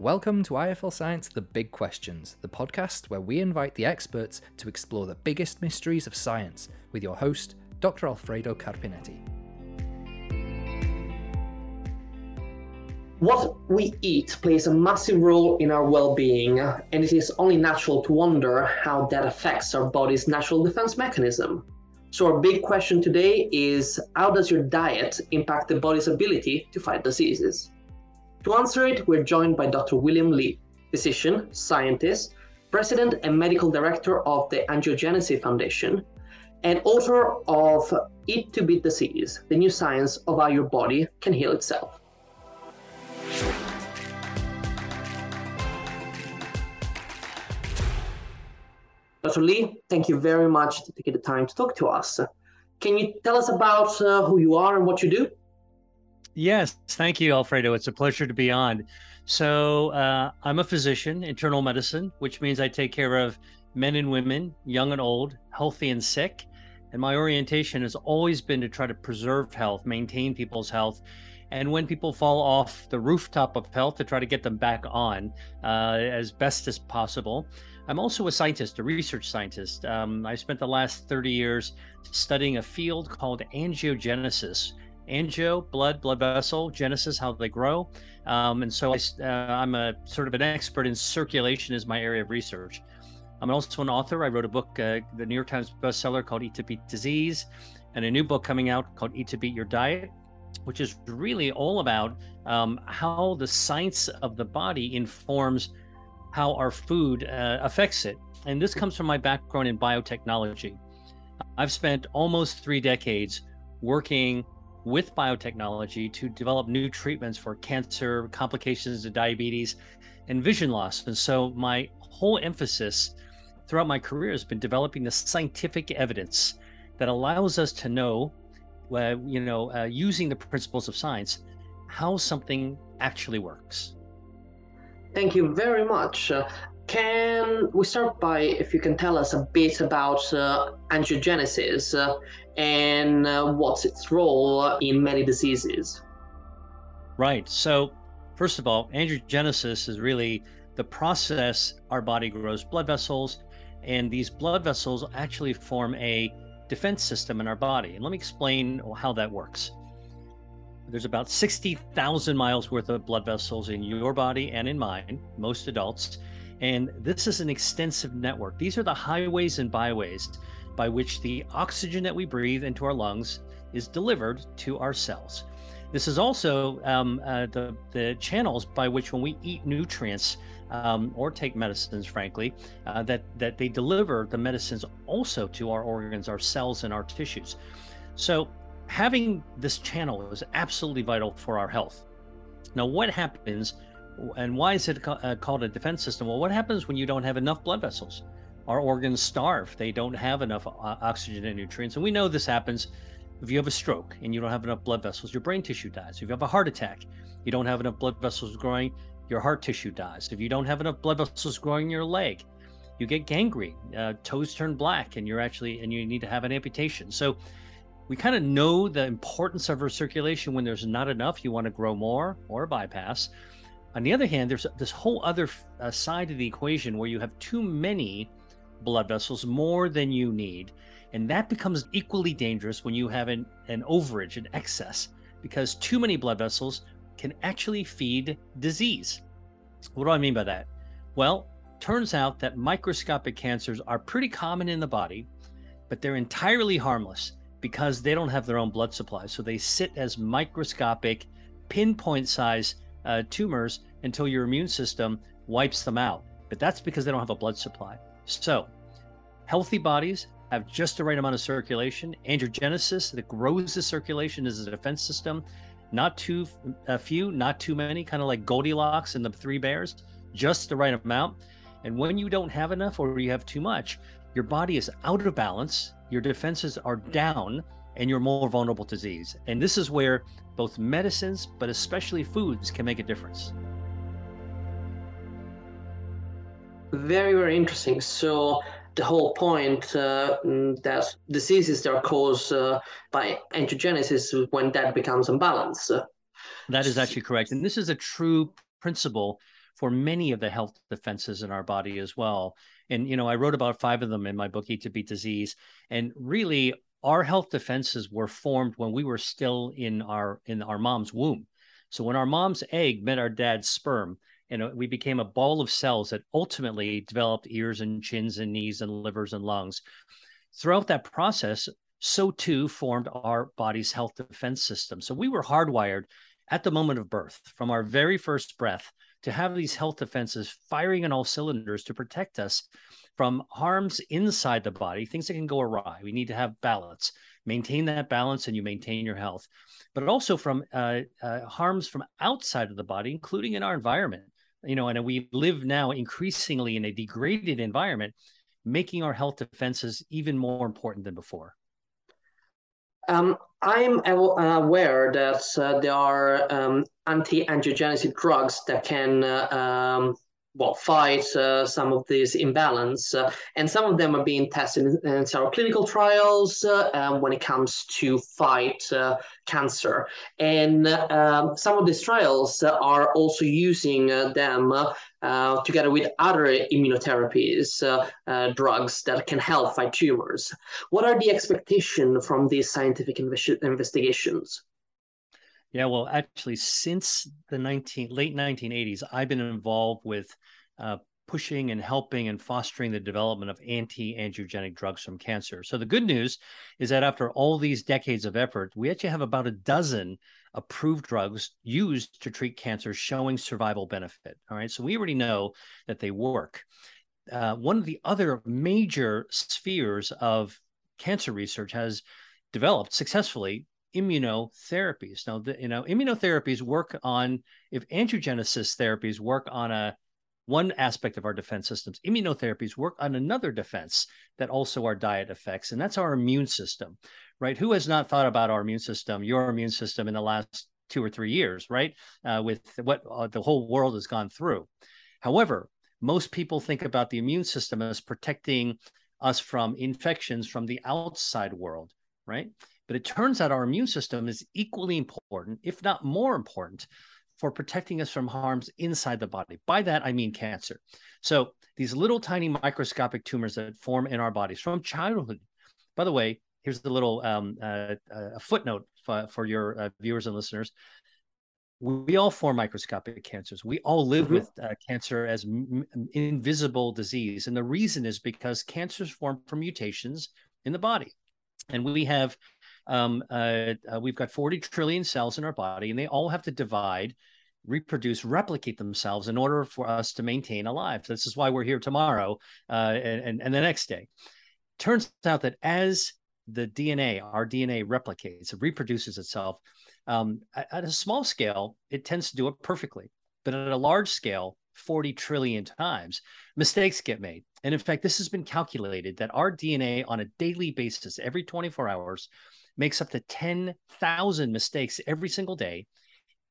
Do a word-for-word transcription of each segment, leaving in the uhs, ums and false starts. Welcome to I F L Science The Big Questions, the podcast where we invite the experts to explore the biggest mysteries of science with your host, Doctor Alfredo Carpinetti. What we eat plays a massive role in our well-being, and it is only natural to wonder how that affects our body's natural defense mechanism. So our big question today is, how does your diet impact the body's ability to fight diseases? To answer it, we're joined by Doctor William Lee, physician, scientist, president and medical director of the Angiogenesis Foundation, and author of Eat to Beat Disease, the new science of how your body can heal itself. Doctor Lee, thank you very much for taking the time to talk to us. Can you tell us about uh, who you are and what you do? Yes, thank you, Alfredo. It's a pleasure to be on. So uh, I'm a physician, internal medicine, which means I take care of men and women, young and old, healthy and sick. And my orientation has always been to try to preserve health, maintain people's health. And when people fall off the rooftop of health, to try to get them back on uh, as best as possible. I'm also a scientist, a research scientist. Um, I spent the last thirty years studying a field called angiogenesis. Angio, blood, blood vessel, genesis, how they grow. Um, and so I, uh, I'm a sort of an expert in circulation is my area of research. I'm also an author. I wrote a book, uh, the New York Times bestseller called Eat to Beat Disease, and a new book coming out called Eat to Beat Your Diet, which is really all about um, how the science of the body informs how our food uh, affects it. And this comes from my background in biotechnology. I've spent almost three decades working with biotechnology to develop new treatments for cancer, complications of diabetes, and vision loss. And so my whole emphasis throughout my career has been developing the scientific evidence that allows us to know, uh, you know, uh, using the principles of science, how something actually works. Thank you very much. Uh, can we start by, if you can tell us a bit about uh, angiogenesis, uh, and uh, what's its role in many diseases? Right. So first of all, angiogenesis is really the process our body grows blood vessels, and these blood vessels actually form a defense system in our body. And let me explain how that works. There's about sixty thousand miles worth of blood vessels in your body and in mine, most adults, and this is an extensive network. These are the highways and byways by which the oxygen that we breathe into our lungs is delivered to our cells. This is also um, uh, the, the channels by which, when we eat nutrients um, or take medicines, frankly, uh, that, that they deliver the medicines also to our organs, our cells, and our tissues. So having this channel is absolutely vital for our health. Now, what happens, and why is it ca- uh, called a defense system? Well, what happens when you don't have enough blood vessels? Our organs starve. They don't have enough oxygen and nutrients. And we know this happens if you have a stroke and you don't have enough blood vessels, your brain tissue dies. If you have a heart attack, you don't have enough blood vessels growing, your heart tissue dies. If you don't have enough blood vessels growing in your leg, you get gangrene, uh, toes turn black, and you're actually, and you need to have an amputation. So we kind of know the importance of our circulation. When there's not enough, you want to grow more or bypass. On the other hand, there's this whole other uh, side of the equation where you have too many blood vessels, more than you need, and that becomes equally dangerous when you have an, an overage, an excess, because too many blood vessels can actually feed disease. What do I mean by that? Well, turns out that microscopic cancers are pretty common in the body, but they're entirely harmless because they don't have their own blood supply, so they sit as microscopic, pinpoint size uh, tumors until your immune system wipes them out, but that's because they don't have a blood supply. So healthy bodies have just the right amount of circulation. Angiogenesis, that grows the circulation, is a defense system. Not too uh, few, not too many, kind of like Goldilocks and the Three Bears, just the right amount. And when you don't have enough or you have too much, your body is out of balance, your defenses are down, and you're more vulnerable to disease. And this is where both medicines, but especially foods, can make a difference. Very, very interesting. So the whole point uh, that diseases that are caused uh, by angiogenesis, when that becomes imbalanced. That is actually correct. And this is a true principle for many of the health defenses in our body as well. And, you know, I wrote about five of them in my book, Eat to Beat Disease. And really, our health defenses were formed when we were still in our in our mom's womb. So when our mom's egg met our dad's sperm, and we became a ball of cells that ultimately developed ears and chins and knees and livers and lungs. Throughout that process, so too formed our body's health defense system. So we were hardwired at the moment of birth, from our very first breath, to have these health defenses firing on all cylinders to protect us from harms inside the body, things that can go awry. We need to have balance. Maintain that balance and you maintain your health, but also from uh, uh, harms from outside of the body, including in our environment. You know, and we live now increasingly in a degraded environment, making our health defenses even more important than before. Um, I'm aware that uh, there are um, anti-angiogenic drugs that can uh, um, well, fight uh, some of these imbalance, uh, and some of them are being tested in, in several clinical trials uh, um, when it comes to fight uh, cancer. And uh, some of these trials are also using uh, them uh, uh, together with other immunotherapies, uh, uh, drugs that can help fight tumors. What are the expectations from these scientific inv- investigations? Yeah, well, actually, since the nineteen, late nineteen eighties, I've been involved with uh, pushing and helping and fostering the development of anti-angiogenic drugs from cancer. So the good news is that after all these decades of effort, we actually have about a dozen approved drugs used to treat cancer showing survival benefit. All right, so we already know that they work. Uh, one of the other major spheres of cancer research has developed successfully immunotherapies. Now, the, you know, immunotherapies work on, if angiogenesis therapies work on a one aspect of our defense systems, immunotherapies work on another defense that also our diet affects, and that's our immune system, right? Who has not thought about our immune system, your immune system in the last two or three years, right? Uh, with what uh, the whole world has gone through. However, most people think about the immune system as protecting us from infections from the outside world, right? But it turns out our immune system is equally important, if not more important, for protecting us from harms inside the body. By that, I mean cancer. So these little tiny microscopic tumors that form in our bodies from childhood. By the way, here's the little um, uh, uh, footnote f- for your uh, viewers and listeners. We all form microscopic cancers. We all live mm-hmm. with uh, cancer as m- invisible disease. And the reason is because cancers form from mutations in the body. And we have... Um, uh, uh, we've got forty trillion cells in our body, and they all have to divide, reproduce, replicate themselves in order for us to maintain alive. So this is why we're here tomorrow uh, and, and the next day. Turns out that as the D N A, our D N A replicates, it reproduces itself. Um, at a small scale, it tends to do it perfectly. But at a large scale, forty trillion times, mistakes get made. And in fact, this has been calculated that our D N A on a daily basis, every twenty-four hours, makes up to ten thousand mistakes every single day.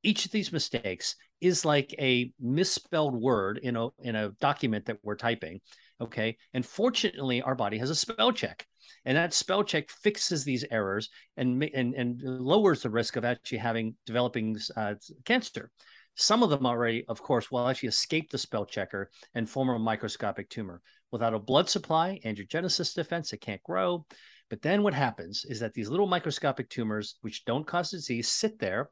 Each of these mistakes is like a misspelled word in a, in a document that we're typing, okay? And fortunately, our body has a spell check. And that spell check fixes these errors and, and, and lowers the risk of actually having developing uh, cancer. Some of them already, of course, will actually escape the spell checker and form a microscopic tumor. Without a blood supply, angiogenesis defense, it can't grow. But then what happens is that these little microscopic tumors, which don't cause disease, sit there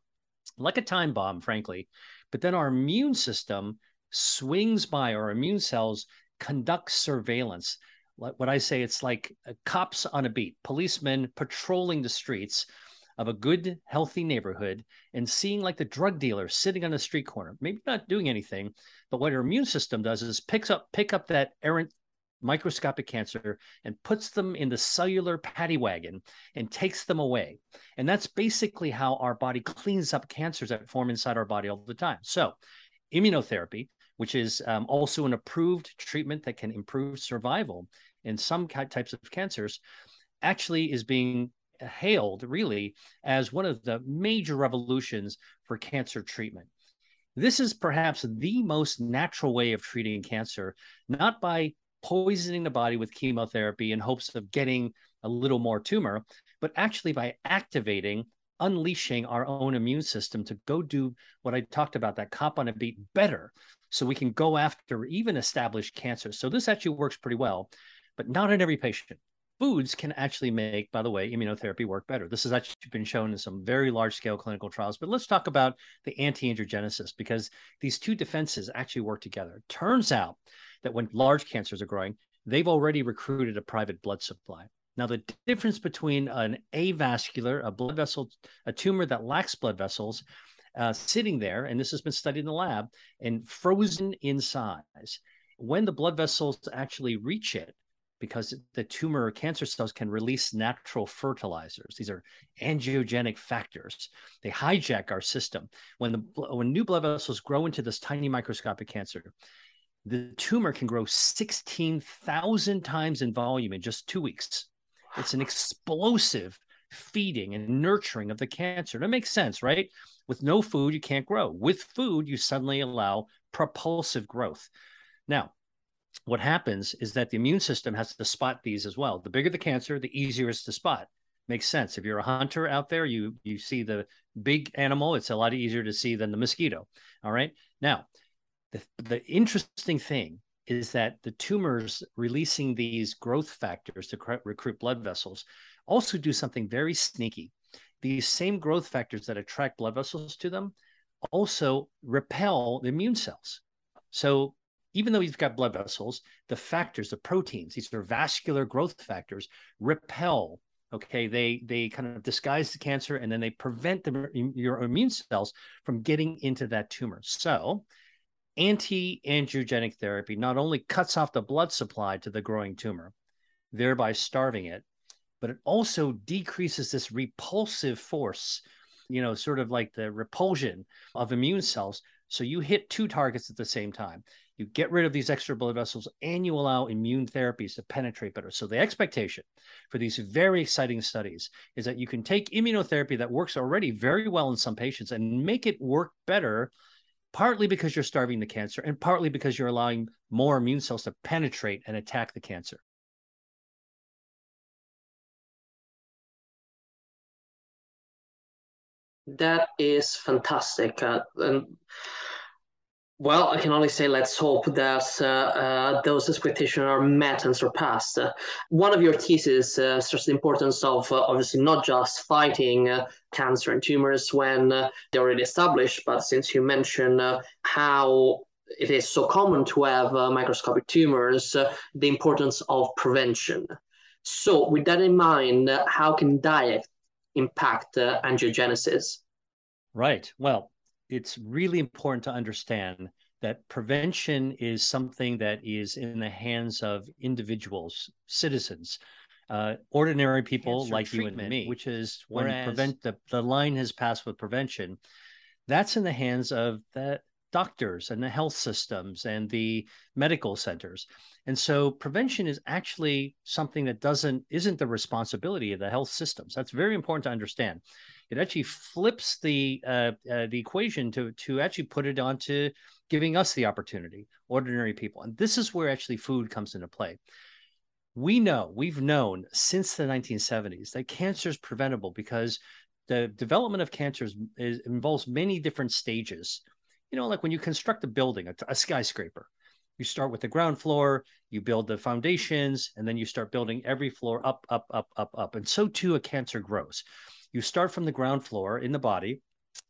like a time bomb, frankly. But then our immune system swings by, our immune cells conduct surveillance. What I say, it's like cops on a beat, policemen patrolling the streets of a good, healthy neighborhood and seeing like the drug dealer sitting on the street corner, maybe not doing anything. But what our immune system does is picks up, pick up that errant microscopic cancer and puts them in the cellular paddy wagon and takes them away. And that's basically how our body cleans up cancers that form inside our body all the time. So immunotherapy, which is um, also an approved treatment that can improve survival in some types of cancers, actually is being hailed really as one of the major revolutions for cancer treatment. This is perhaps the most natural way of treating cancer, not by poisoning the body with chemotherapy in hopes of getting a little more tumor, but actually by activating, unleashing our own immune system to go do what I talked about, that cop on a beat, better. so we can go after even established cancers. So this actually works pretty well, but not in every patient. Foods can actually make, by the way, immunotherapy work better. This has actually been shown in some very large-scale clinical trials. But let's talk about the anti-angiogenesis, because these two defenses actually work together. Turns out that when large cancers are growing, they've already recruited a private blood supply. Now, the difference between an avascular, a blood vessel, a tumor that lacks blood vessels, uh, sitting there, and this has been studied in the lab, and frozen in size, when the blood vessels actually reach it, because the tumor or cancer cells can release natural fertilizers. These are angiogenic factors. They hijack our system. When the when new blood vessels grow into this tiny microscopic cancer, the tumor can grow sixteen thousand times in volume in just two weeks. It's an explosive feeding and nurturing of the cancer. That makes sense, right? With no food, you can't grow. With food, you suddenly allow propulsive growth. Now, what happens is that the immune system has to spot these as well. The bigger the cancer, the easier it's to spot. Makes sense. If you're a hunter out there, you you see the big animal, it's a lot easier to see than the mosquito. All right. Now, the, the interesting thing is that the tumors releasing these growth factors to cr- recruit blood vessels also do something very sneaky. These same growth factors that attract blood vessels to them also repel the immune cells. So even though you've got blood vessels, the factors, the proteins, these are vascular growth factors, repel, okay? They they kind of disguise the cancer, and then they prevent the, your immune cells from getting into that tumor. So anti-angiogenic therapy not only cuts off the blood supply to the growing tumor, thereby starving it, but it also decreases this repulsive force, you know, sort of like the repulsion of immune cells. So you hit two targets at the same time. You get rid of these extra blood vessels, and you allow immune therapies to penetrate better. So the expectation for these very exciting studies is that you can take immunotherapy that works already very well in some patients and make it work better, partly because you're starving the cancer and partly because you're allowing more immune cells to penetrate and attack the cancer. That is fantastic. Uh, and Well, I can only say let's hope that uh, uh, those expectations are met and surpassed. Uh, one of your theses uh, stressed the importance of uh, obviously not just fighting uh, cancer and tumors when uh, they're already established, but since you mentioned uh, how it is so common to have uh, microscopic tumors, uh, the importance of prevention. So with that in mind, uh, how can diet impact uh, angiogenesis? Right. Well, it's really important to understand that prevention is something that is in the hands of individuals, citizens, uh, ordinary people like you and me, which is when prevent the, the line has passed with prevention. That's in the hands of the doctors and the health systems and the medical centers. And so prevention is actually something that doesn't isn't the responsibility of the health systems. That's very important to understand. It actually flips the uh, uh, the equation to to actually put it onto giving us the opportunity, ordinary people. And this is where actually food comes into play. We know, we've known since the nineteen seventies that cancer is preventable because the development of cancers is, involves many different stages. You know, like when you construct a building, a, a skyscraper, you start with the ground floor, you build the foundations, and then you start building every floor up, up, up, up, up. And so too a cancer grows. You start from the ground floor in the body.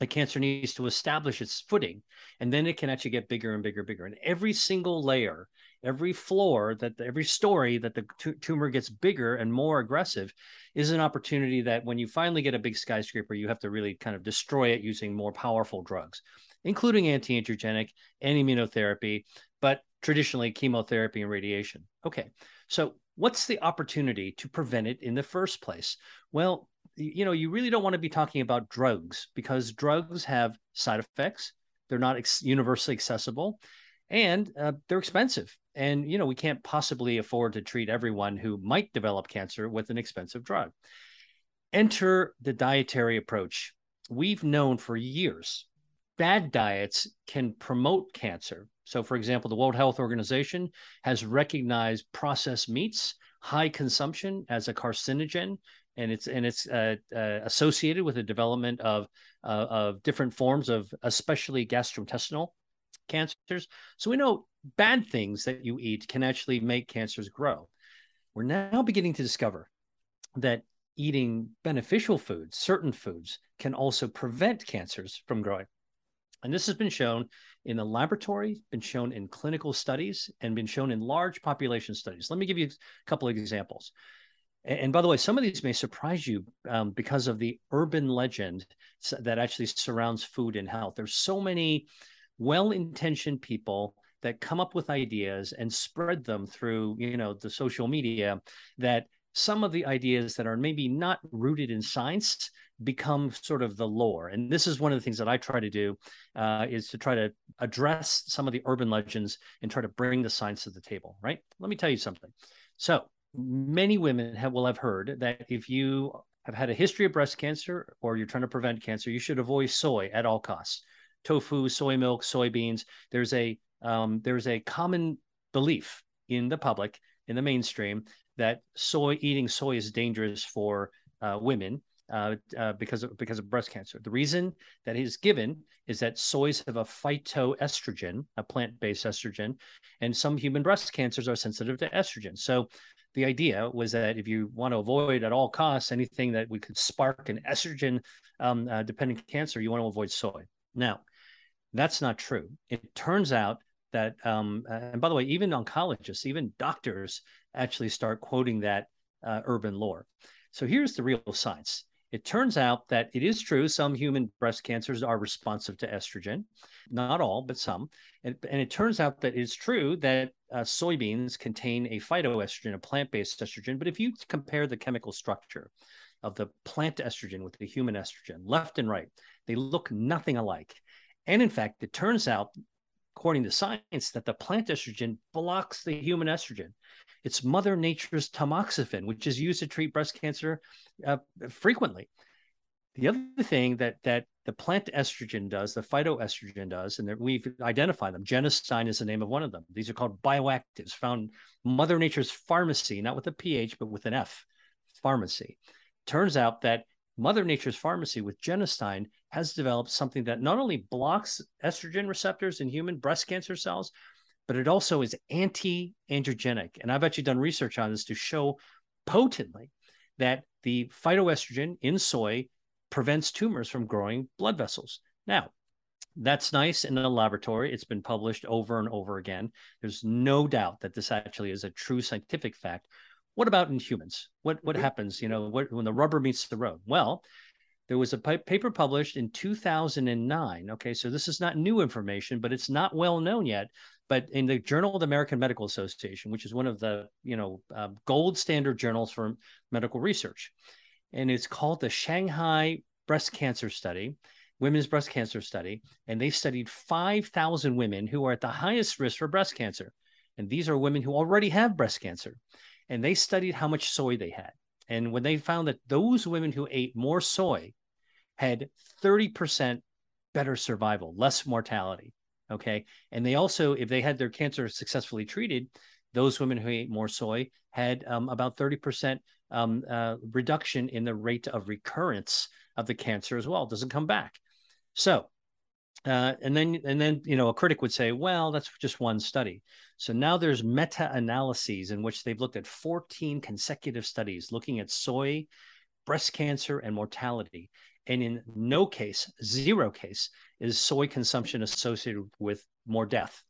The cancer needs to establish its footing, and then it can actually get bigger and bigger, bigger. And every single layer, every floor, that every story that the t- tumor gets bigger and more aggressive is an opportunity that when you finally get a big skyscraper, you have to really kind of destroy it using more powerful drugs, including anti-angiogenic and immunotherapy, but traditionally chemotherapy and radiation. Okay, so what's the opportunity to prevent it in the first place? Well, you know, you really don't want to be talking about drugs because drugs have side effects. They're not ex- universally accessible and uh, they're expensive. And, you know, we can't possibly afford to treat everyone who might develop cancer with an expensive drug. Enter the dietary approach. We've known for years bad diets can promote cancer. So, for example, the World Health Organization has recognized processed meats, high consumption as a carcinogen, and it's and it's uh, uh, associated with the development of uh, of different forms of especially gastrointestinal cancers. So we know bad things that you eat can actually make cancers grow. We're now beginning to discover that eating beneficial foods, certain foods, can also prevent cancers from growing. And this has been shown in the laboratory, been shown in clinical studies, and been shown in large population studies. Let me give you a couple of examples. And by the way, some of these may surprise you um, because of the urban legend that actually surrounds food and health. There's so many well-intentioned people that come up with ideas and spread them through, you know, the social media, that some of the ideas that are maybe not rooted in science become sort of the lore. And this is one of the things that I try to do, uh, is to try to address some of the urban legends and try to bring the science to the table, right? Let me tell you something. So many women have, will have heard that if you have had a history of breast cancer or you're trying to prevent cancer, you should avoid soy at all costs. Tofu, soy milk, soybeans. There's a Um, there's a common belief in the public, in the mainstream, that soy eating soy is dangerous for uh, women uh, uh, because of, because of breast cancer. The reason that is given is that soys have a phytoestrogen, a plant-based estrogen, and some human breast cancers are sensitive to estrogen. So the idea was that if you want to avoid at all costs anything that we could spark an estrogen-dependent um, uh, cancer, you want to avoid soy. Now, that's not true. It turns out that, um, and by the way, even oncologists, even doctors actually start quoting that uh, urban lore. So here's the real science. It turns out that it is true some human breast cancers are responsive to estrogen, not all, but some. And, and it turns out that it's true that uh, soybeans contain a phytoestrogen, a plant-based estrogen. But if you compare the chemical structure of the plant estrogen with the human estrogen, left and right, they look nothing alike. And in fact, it turns out, according to science, that the plant estrogen blocks the human estrogen. It's Mother Nature's tamoxifen, which is used to treat breast cancer uh, frequently. The other thing that that the plant estrogen does, the phytoestrogen does, and that we've identified them. Genistein is the name of one of them. These are called bioactives, found Mother Nature's pharmacy, not with a P H, but with an F, pharmacy. Turns out that Mother Nature's pharmacy with Genistein has developed something that not only blocks estrogen receptors in human breast cancer cells, but it also is anti-angiogenic. And I've actually done research on this to show potently that the phytoestrogen in soy prevents tumors from growing blood vessels. Now, that's nice in the laboratory. It's been published over and over again. There's no doubt that this actually is a true scientific fact. What about in humans? What what happens, you know, what, when the rubber meets the road? Well, there was a paper published in two thousand nine. Okay, so this is not new information, but it's not well known yet. But in the Journal of the American Medical Association, which is one of the, you know, uh, gold standard journals for medical research, and it's called the Shanghai Breast Cancer Study, Women's Breast Cancer Study, and they studied five thousand women who are at the highest risk for breast cancer, and these are women who already have breast cancer. And they studied how much soy they had. And when they found that those women who ate more soy had thirty percent better survival, less mortality, okay? And they also, if they had their cancer successfully treated, those women who ate more soy had um, about thirty percent um, uh, reduction in the rate of recurrence of the cancer as well. It doesn't come back. So, uh, and then, and then, you know, a critic would say, well, that's just one study. So now there's meta-analyses in which they've looked at fourteen consecutive studies looking at soy, breast cancer, and mortality. And in no case, zero case, is soy consumption associated with more death.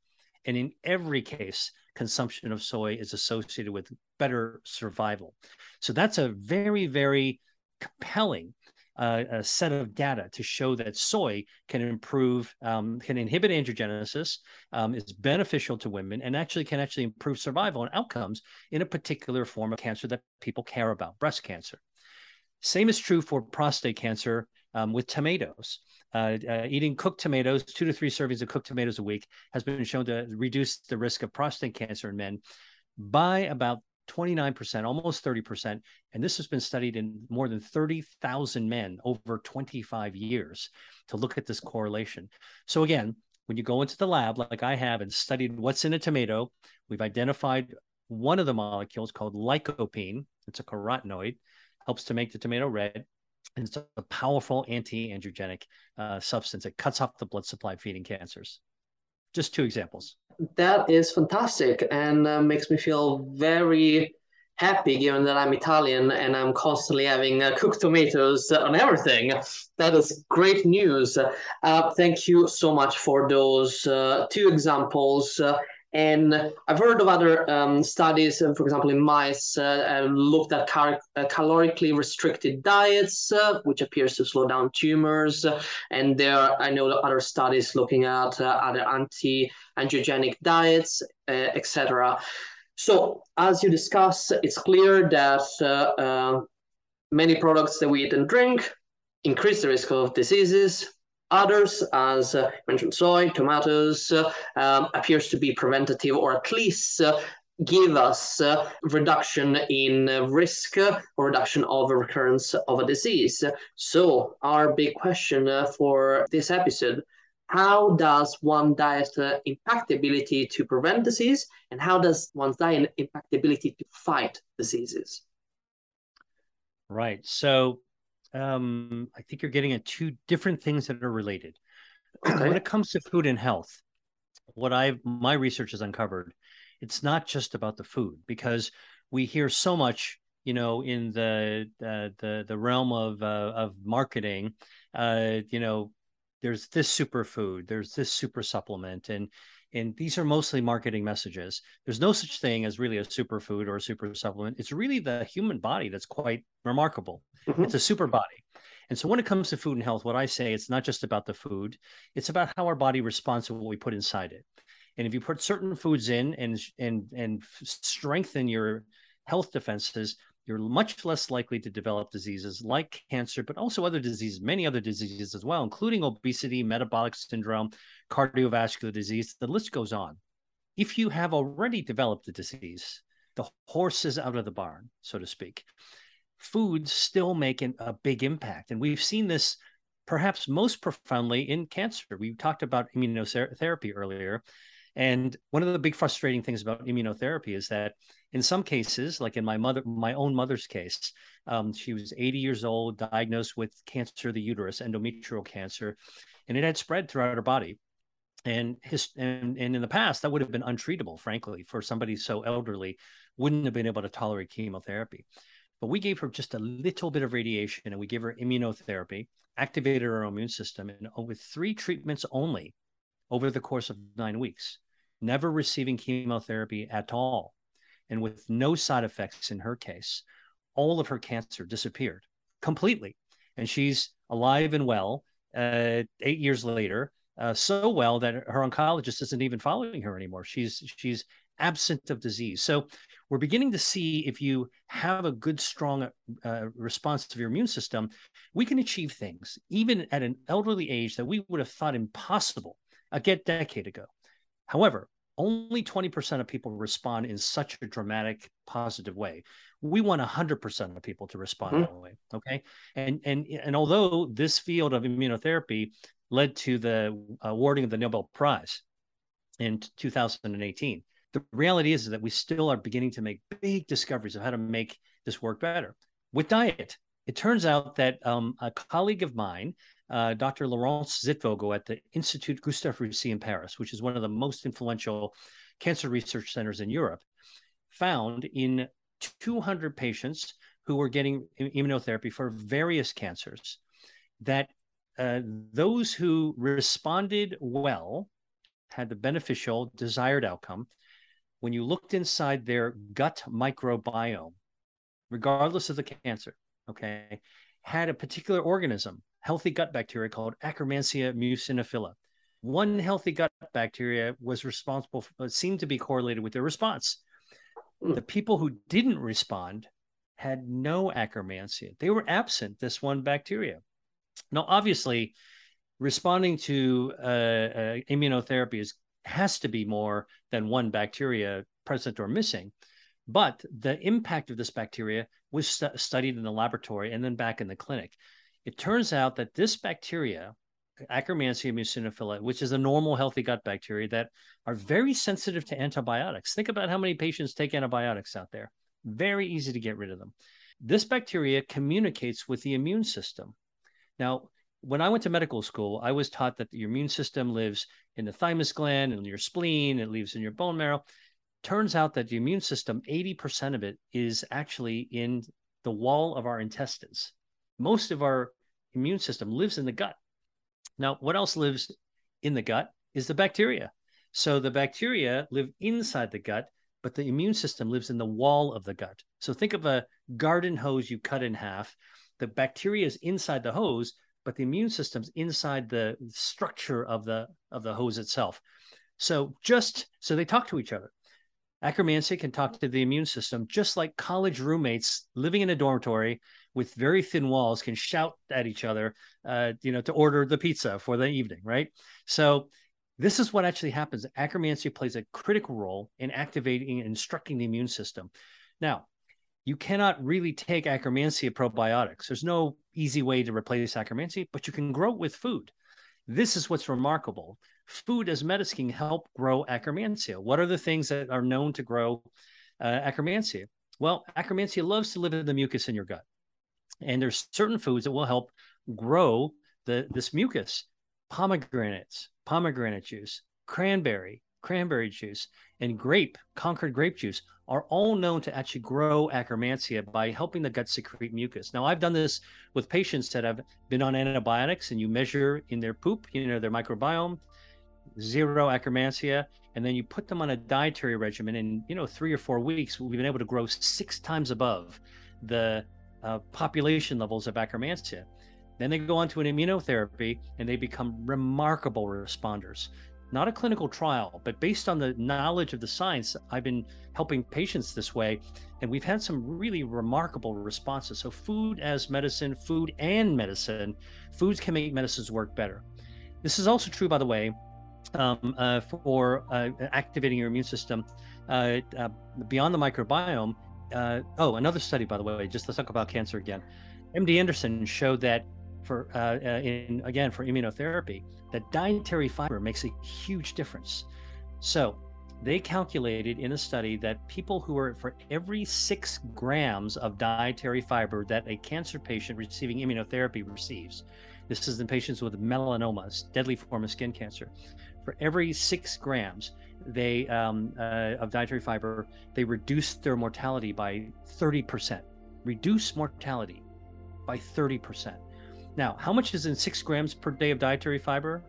And in every case, consumption of soy is associated with better survival. So that's a very, very compelling Uh, a set of data to show that soy can improve, um, can inhibit angiogenesis, um, is beneficial to women, and actually can actually improve survival and outcomes in a particular form of cancer that people care about, breast cancer. Same is true for prostate cancer um, with tomatoes. Uh, uh, eating cooked tomatoes, two to three servings of cooked tomatoes a week, has been shown to reduce the risk of prostate cancer in men by about twenty-nine percent, almost thirty percent. And this has been studied in more than thirty thousand men over twenty-five years to look at this correlation. So again, when you go into the lab, like I have, and studied what's in a tomato, we've identified one of the molecules called lycopene. It's a carotenoid, helps to make the tomato red. And it's a powerful anti-angiogenic uh, substance that cuts off the blood supply feeding cancers. Just two examples. That is fantastic and uh, makes me feel very happy, given that I'm Italian and I'm constantly having uh, cooked tomatoes on everything. That is great news. Uh, thank you so much for those uh, two examples. Uh, and I've heard of other um, studies, for example, in mice, uh, looked at cal- calorically restricted diets, uh, which appears to slow down tumors. And there I know other studies looking at uh, other anti-angiogenic diets, uh, et cetera. So as you discuss, it's clear that uh, uh, many products that we eat and drink increase the risk of diseases. Others, as uh, mentioned, soy, tomatoes, uh, um, appears to be preventative, or at least uh, give us uh, reduction in uh, risk uh, or reduction of a recurrence of a disease. So our big question uh, for this episode: how does one diet uh, impact the ability to prevent disease, and how does one's diet impact the ability to fight diseases? Right. So um, I think you're getting at two different things that are related. Okay. When it comes to food and health, what I've my research has uncovered, it's not just about the food, because we hear so much, you know, in the uh, the the realm of uh, of marketing, uh, you know. There's this superfood, there's this super supplement, and and these are mostly marketing messages. There's no such thing as really a superfood or a super supplement. It's really the human body that's quite remarkable. Mm-hmm. It's a super body. And so when it comes to food and health, what I say, it's not just about the food. It's about how our body responds to what we put inside it. And if you put certain foods in and and and strengthen your health defenses, you're much less likely to develop diseases like cancer, but also other diseases, many other diseases as well, including obesity, metabolic syndrome, cardiovascular disease. The list goes on. If you have already developed a disease, the horse is out of the barn, so to speak. Foods still make an, a big impact. And we've seen this perhaps most profoundly in cancer. We talked about immunotherapy earlier. And one of the big frustrating things about immunotherapy is that in some cases, like in my mother, my own mother's case, um, she was eighty years old, diagnosed with cancer of the uterus, endometrial cancer, and it had spread throughout her body. And, his, and, and in the past, that would have been untreatable, frankly, for somebody so elderly, wouldn't have been able to tolerate chemotherapy. But we gave her just a little bit of radiation, and we gave her immunotherapy, activated her immune system, and with three treatments only over the course of nine weeks. Never receiving chemotherapy at all, and with no side effects in her case, all of her cancer disappeared completely. And she's alive and well uh, eight years later, uh, so well that her oncologist isn't even following her anymore. She's she's absent of disease. So we're beginning to see if you have a good, strong uh, response to your immune system, we can achieve things, even at an elderly age, that we would have thought impossible a good decade ago. However, only twenty percent of people respond in such a dramatic, positive way. We want one hundred percent of people to respond mm-hmm. that way, okay? And and and although this field of immunotherapy led to the awarding of the Nobel Prize in two thousand eighteen, the reality is that we still are beginning to make big discoveries of how to make this work better with diet. It turns out that um, a colleague of mine, uh, Doctor Laurence Zitvogel at the Institut Gustave Roussy in Paris, which is one of the most influential cancer research centers in Europe, found in two hundred patients who were getting immunotherapy for various cancers that uh, those who responded well had the beneficial desired outcome. When you looked inside their gut microbiome, regardless of the cancer, okay, had a particular organism, healthy gut bacteria called Akkermansia muciniphila. One healthy gut bacteria was responsible, for, seemed to be correlated with their response. The people who didn't respond had no Akkermansia. They were absent this one bacteria. Now, obviously, responding to uh, uh, immunotherapy is, has to be more than one bacteria present or missing. But the impact of this bacteria was st- studied in the laboratory and then back in the clinic. It turns out that this bacteria, Akkermansia muciniphila, which is a normal healthy gut bacteria that are very sensitive to antibiotics. Think about how many patients take antibiotics out there. Very easy to get rid of them. This bacteria communicates with the immune system. Now, when I went to medical school, I was taught that your immune system lives in the thymus gland and your spleen, it lives in your bone marrow. Turns out that the immune system, eighty percent of it is actually in the wall of our intestines. Most of our immune system lives in the gut. Now, what else lives in the gut is the bacteria. So the bacteria live inside the gut, but the immune system lives in the wall of the gut. So think of a garden hose you cut in half. The bacteria is inside the hose, but the immune system's inside the structure of the, of the hose itself. So just so they talk to each other. Akkermansia can talk to the immune system, just like college roommates living in a dormitory with very thin walls can shout at each other, uh, you know, to order the pizza for the evening, right? So this is what actually happens. Akkermansia plays a critical role in activating and instructing the immune system. Now, you cannot really take Akkermansia probiotics. There's no easy way to replace Akkermansia, but you can grow it with food. This is what's remarkable. Food as medicine can help grow Akkermansia. What are the things that are known to grow uh, Akkermansia? Well, Akkermansia loves to live in the mucus in your gut. And there's certain foods that will help grow the, this mucus. Pomegranates, pomegranate juice, cranberry, cranberry juice, and grape, Concord grape juice are all known to actually grow Akkermansia by helping the gut secrete mucus. Now, I've done this with patients that have been on antibiotics, and you measure in their poop, you know, their microbiome, zero Akkermansia, and then you put them on a dietary regimen, and, you know, three or four weeks, we've been able to grow six times above the uh, population levels of Akkermansia. Then they go on to an immunotherapy, and they become remarkable responders. Not a clinical trial, but based on the knowledge of the science, I've been helping patients this way, and we've had some really remarkable responses. So food as medicine, food and medicine, foods can make medicines work better. This is also true, by the way, um, uh, for uh, activating your immune system uh, uh, beyond the microbiome. Uh, oh, another study, by the way, just let's talk about cancer again. M D Anderson showed that for uh, in again for immunotherapy, that dietary fiber makes a huge difference. So they calculated in a study that people who are for every six grams of dietary fiber that a cancer patient receiving immunotherapy receives, this is in patients with melanomas, deadly form of skin cancer, for every six grams they um, uh, of dietary fiber, they reduced their mortality by thirty percent. Reduce mortality by thirty percent. Now, how much is in six grams per day of dietary fiber?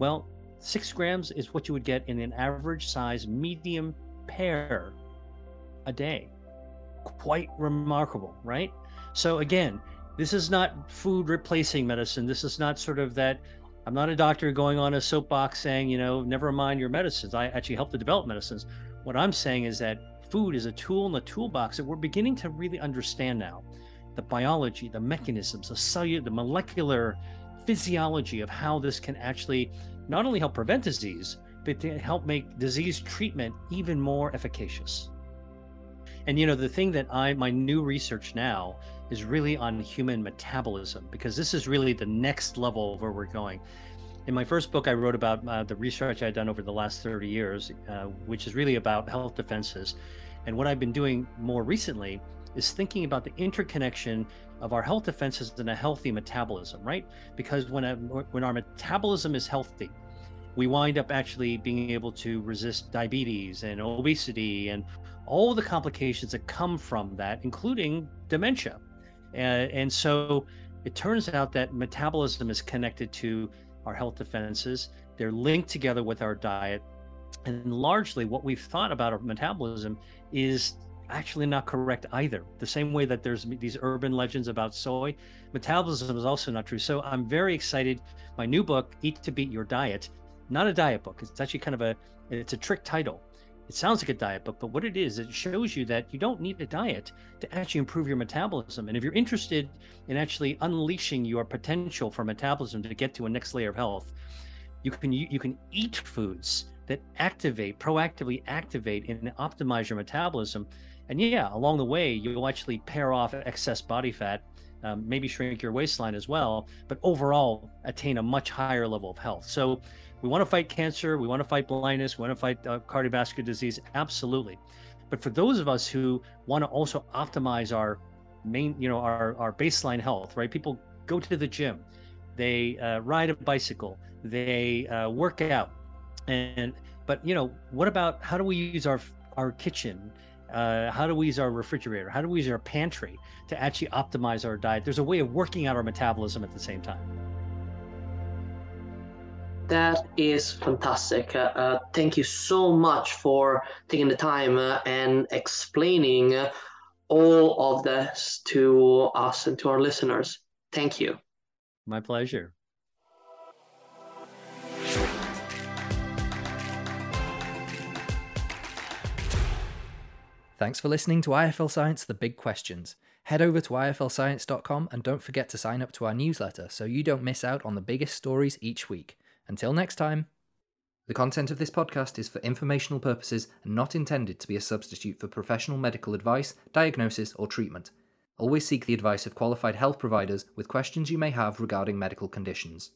Well, six grams is what you would get in an average size medium pear a day. Quite remarkable, right? So again, this is not food replacing medicine. This is not sort of that, I'm not a doctor going on a soapbox saying, you know, never mind your medicines. I actually help to develop medicines. What I'm saying is that food is a tool in the toolbox that we're beginning to really understand now. The biology, the mechanisms, the cellular, the molecular physiology of how this can actually not only help prevent disease, but to help make disease treatment even more efficacious. And, you know, the thing that I, my new research now is really on human metabolism, because this is really the next level of where we're going. In my first book, I wrote about uh, the research I've done over the last thirty years, uh, which is really about health defenses. And what I've been doing more recently is thinking about the interconnection of our health defenses and a healthy metabolism, right? Because when a, when our metabolism is healthy, we wind up actually being able to resist diabetes and obesity and all the complications that come from that, including dementia. Uh, and so it turns out that metabolism is connected to our health defenses. They're linked together with our diet. And largely what we've thought about our metabolism is actually not correct either. The same way that there's these urban legends about soy, metabolism is also not true. So I'm very excited. My new book, Eat to Beat Your Diet, not a diet book. It's actually kind of a, it's a trick title. It sounds like a diet book, but what it is, it shows you that you don't need a diet to actually improve your metabolism. And if you're interested in actually unleashing your potential for metabolism to get to a next layer of health, you can, you, you can eat foods that activate, proactively activate and optimize your metabolism. And yeah, along the way, you'll actually pair off excess body fat, um, maybe shrink your waistline as well, but overall attain a much higher level of health. So we want to fight cancer, we want to fight blindness, we want to fight uh, cardiovascular disease, absolutely. But for those of us who want to also optimize our main, you know, our, our baseline health, right? People go to the gym, they uh, ride a bicycle, they uh, work out. And but you know, what about how do we use our our kitchen? Uh, how do we use our refrigerator? How do we use our pantry to actually optimize our diet? There's a way of working out our metabolism at the same time. That is fantastic. Uh, uh, thank you so much for taking the time uh, and explaining uh, all of this to us and to our listeners. Thank you. My pleasure. Thanks for listening to I F L Science, The Big Questions. Head over to I F L science dot com and don't forget to sign up to our newsletter so you don't miss out on the biggest stories each week. Until next time. The content of this podcast is for informational purposes and not intended to be a substitute for professional medical advice, diagnosis, or treatment. Always seek the advice of qualified health providers with questions you may have regarding medical conditions.